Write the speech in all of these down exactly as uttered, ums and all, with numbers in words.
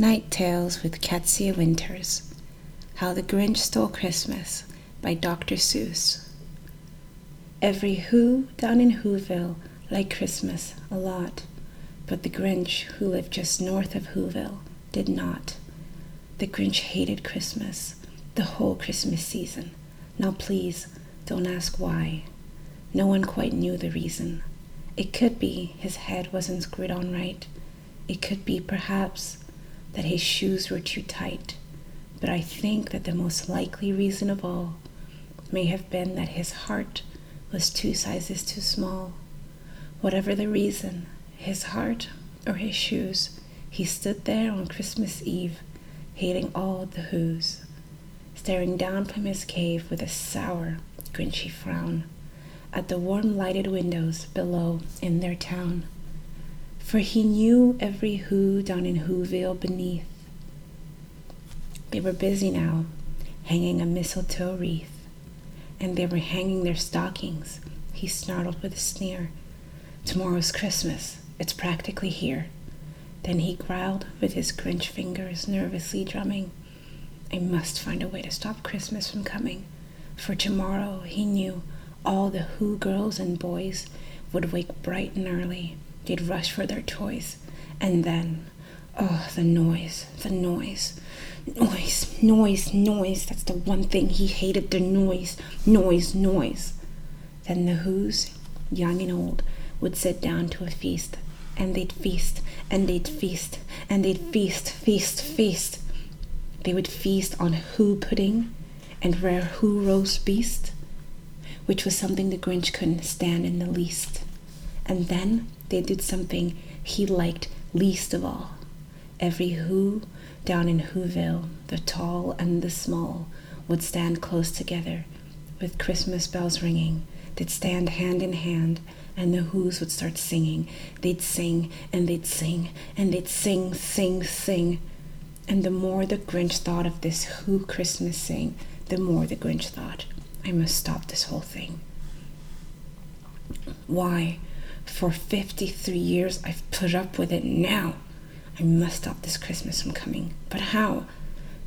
Night Tales with Katzia Winters. How the Grinch Stole Christmas by Doctor Seuss. Every Who down in Whoville liked Christmas a lot, but the Grinch, who lived just north of Whoville, did not. The Grinch hated Christmas, the whole Christmas season. Now please, don't ask why. No one quite knew the reason. It could be his head wasn't screwed on right. It could be, perhaps, that his shoes were too tight, but I think that the most likely reason of all may have been that his heart was two sizes too small. Whatever the reason, his heart or his shoes, he stood there on Christmas Eve, hating all the Whos, staring down from his cave with a sour, grinchy frown at the warm lighted windows below in their town. For he knew every Who down in Whoville beneath. They were busy now, hanging a mistletoe wreath, and they were hanging their stockings. He snarled with a sneer, "Tomorrow's Christmas, it's practically here." Then he growled with his Grinch fingers nervously drumming, "I must find a way to stop Christmas from coming," for tomorrow, he knew, all the Who girls and boys would wake bright and early. They'd rush for their toys, and then, oh, the noise, the noise, noise, noise, noise, that's the one thing he hated, the noise, noise, noise. Then the Whos, young and old, would sit down to a feast, and they'd feast, and they'd feast, and they'd feast, feast, feast. They would feast on Who pudding and rare Who roast beast, which was something the Grinch couldn't stand in the least. And then they did something he liked least of all. Every Who down in Whoville, the tall and the small, would stand close together. With Christmas bells ringing, they'd stand hand in hand, and the Whos would start singing. They'd sing, and they'd sing, and they'd sing, sing, sing. And the more the Grinch thought of this Who Christmas sing, the more the Grinch thought, I must stop this whole thing. Why? For fifty-three years I've put up with it. Now I must stop this Christmas from coming. But how?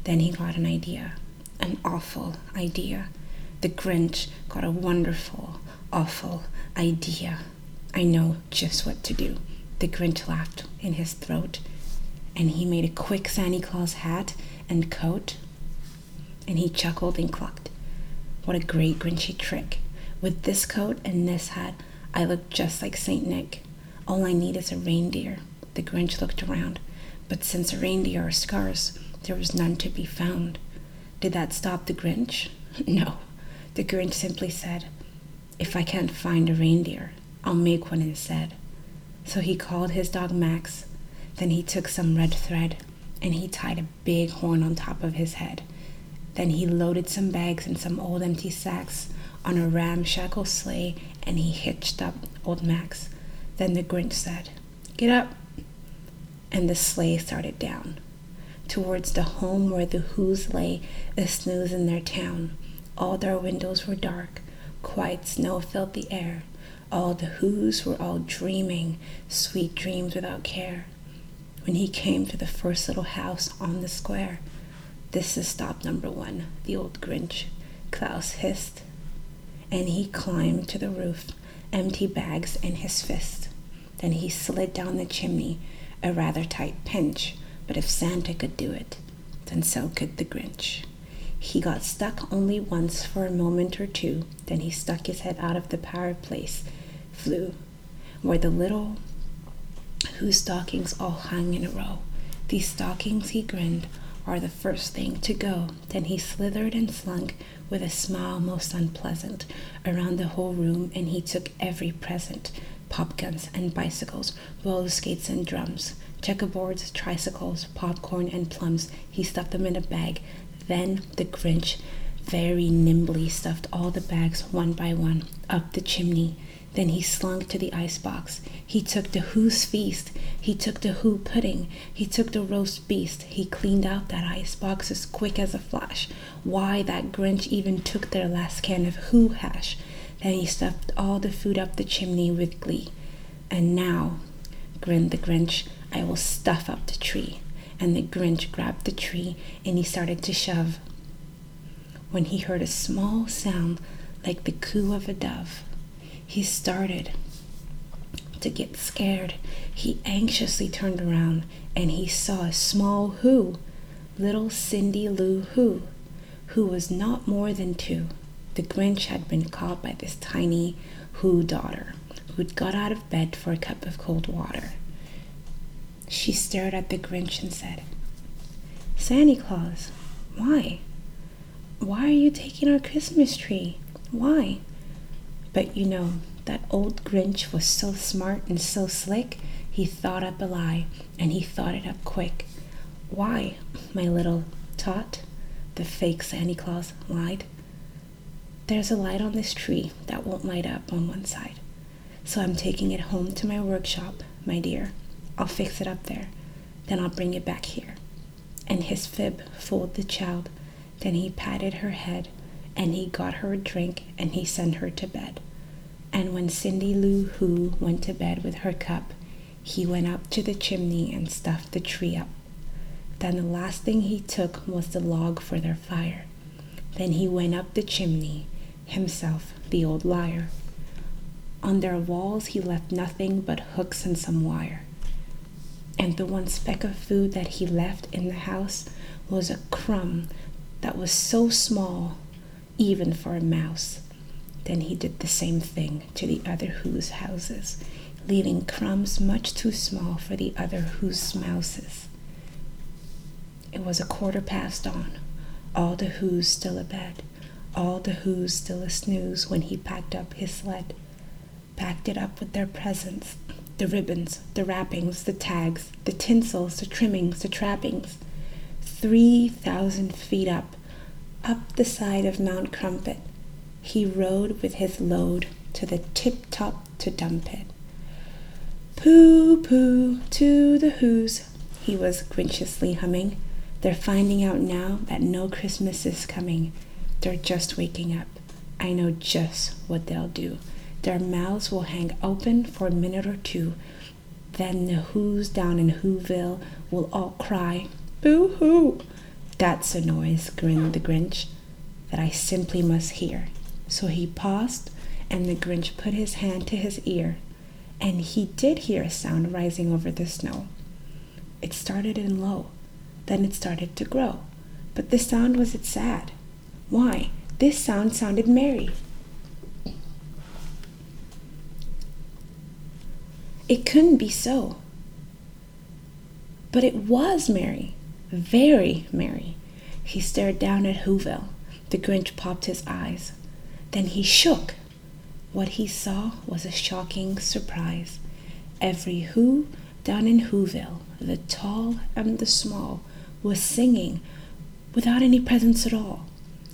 Then he got an idea. An awful idea. The Grinch got a wonderful, awful idea. I know just what to do. The Grinch laughed in his throat, and he made a quick Santa Claus hat and coat, and he chuckled and clucked. What a great Grinchy trick. With this coat and this hat, I look just like Saint Nick. All I need is a reindeer. The Grinch looked around, but since a reindeer are scarce, there was none to be found. Did that stop the Grinch? No. The Grinch simply said, if I can't find a reindeer, I'll make one instead. So he called his dog Max. Then he took some red thread, and he tied a big horn on top of his head. Then he loaded some bags and some old empty sacks on a ramshackle sleigh, and he hitched up old Max. Then the Grinch said, get up. And the sleigh started down towards the home where the Whos lay a snooze in their town. All their windows were dark, quiet snow filled the air. All the Whos were all dreaming, sweet dreams without care. When he came to the first little house on the square, this is stop number one, the old Grinch, Klaus hissed. And he climbed to the roof, empty bags in his fist. Then he slid down the chimney, a rather tight pinch, but if Santa could do it, then so could the Grinch. He got stuck only once for a moment or two, then he stuck his head out of the power place, flew, where the little Who stockings all hung in a row. These stockings, he grinned, are the first thing to go. Then he slithered and slunk with a smile most unpleasant around the whole room, and he took every present, pop guns and bicycles, roller skates and drums, checkerboards, tricycles, popcorn and plums. He stuffed them in a bag. Then the Grinch very nimbly stuffed all the bags one by one up the chimney. Then he slunk to the icebox. He took the Who's feast. He took the Who pudding. He took the roast beast. He cleaned out that icebox as quick as a flash. Why, that Grinch even took their last can of Who hash. Then he stuffed all the food up the chimney with glee. And now, grinned the Grinch, I will stuff up the tree. and the Grinch grabbed the tree and he started to shove, when he heard a small sound like the coo of a dove. He started to get scared. He anxiously turned around and he saw a small Who, little Cindy Lou Who, who was not more than two. The Grinch had been caught by this tiny Who daughter, who'd got out of bed for a cup of cold water. She stared at the Grinch and said, "Santa Claus, why? Why are you taking our Christmas tree? Why?" But you know, that old Grinch was so smart and so slick, he thought up a lie, and he thought it up quick. "Why, my little tot," the fake Santa Claus lied, "there's a light on this tree that won't light up on one side. So I'm taking it home to my workshop, my dear. I'll fix it up there, then I'll bring it back here." And his fib fooled the child. Then he patted her head, and he got her a drink, and he sent her to bed. And when Cindy Lou Who went to bed with her cup, he went up to the chimney and stuffed the tree up. Then the last thing he took was the log for their fire. Then he went up the chimney, himself the old liar. On their walls he left nothing but hooks and some wire. And the one speck of food that he left in the house was a crumb that was so small, even for a mouse. Then he did the same thing to the other Who's houses, leaving crumbs much too small for the other Who's mouses. It was a quarter past dawn, all the Who's still abed, all the Who's still a snooze when he packed up his sled, packed it up with their presents, the ribbons, the wrappings, the tags, the tinsels, the trimmings, the trappings, Three thousand feet up, up the side of Mount Crumpet, he rode with his load to the tip-top to dump it. "Pooh-pooh to the Who's," he was grinchiously humming. "They're finding out now that no Christmas is coming. They're just waking up. I know just what they'll do. Their mouths will hang open for a minute or two. Then the Who's down in Whoville will all cry, 'Boo-hoo!' That's a noise," grinned the Grinch, "that I simply must hear." So he paused, and the Grinch put his hand to his ear, and he did hear a sound rising over the snow. It started in low, then it started to grow, but this sound was it sad. Why, this sound sounded merry. It couldn't be so, but it was merry. Very merry. He stared down at Whoville. The Grinch popped his eyes. Then he shook. What he saw was a shocking surprise. Every Who down in Whoville, the tall and the small, was singing without any presents at all.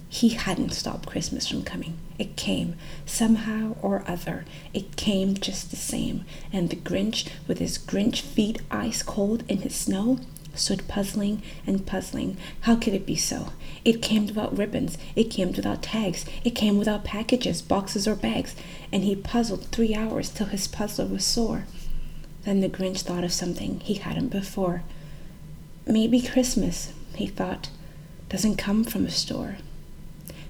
He hadn't stopped Christmas from coming. It came, somehow or other. It came just the same. And the Grinch, with his Grinch feet ice cold in his snow, stood puzzling and puzzling. How could it be so? It came without ribbons. It came without tags. It came without packages, boxes, or bags. And he puzzled three hours till his puzzle was sore. Then the Grinch thought of something he hadn't before. Maybe Christmas, he thought, doesn't come from a store.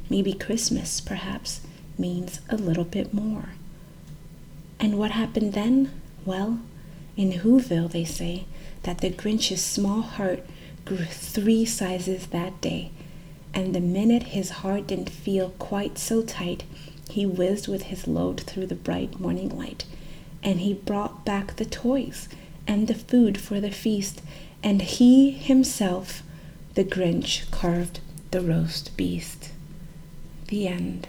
Maybe Christmas, perhaps, means a little bit more. And what happened then? Well, in Whoville, they say, that the Grinch's small heart grew three sizes that day, and the minute his heart didn't feel quite so tight, he whizzed with his load through the bright morning light, and he brought back the toys and the food for the feast, and he himself, the Grinch, carved the roast beast. The end.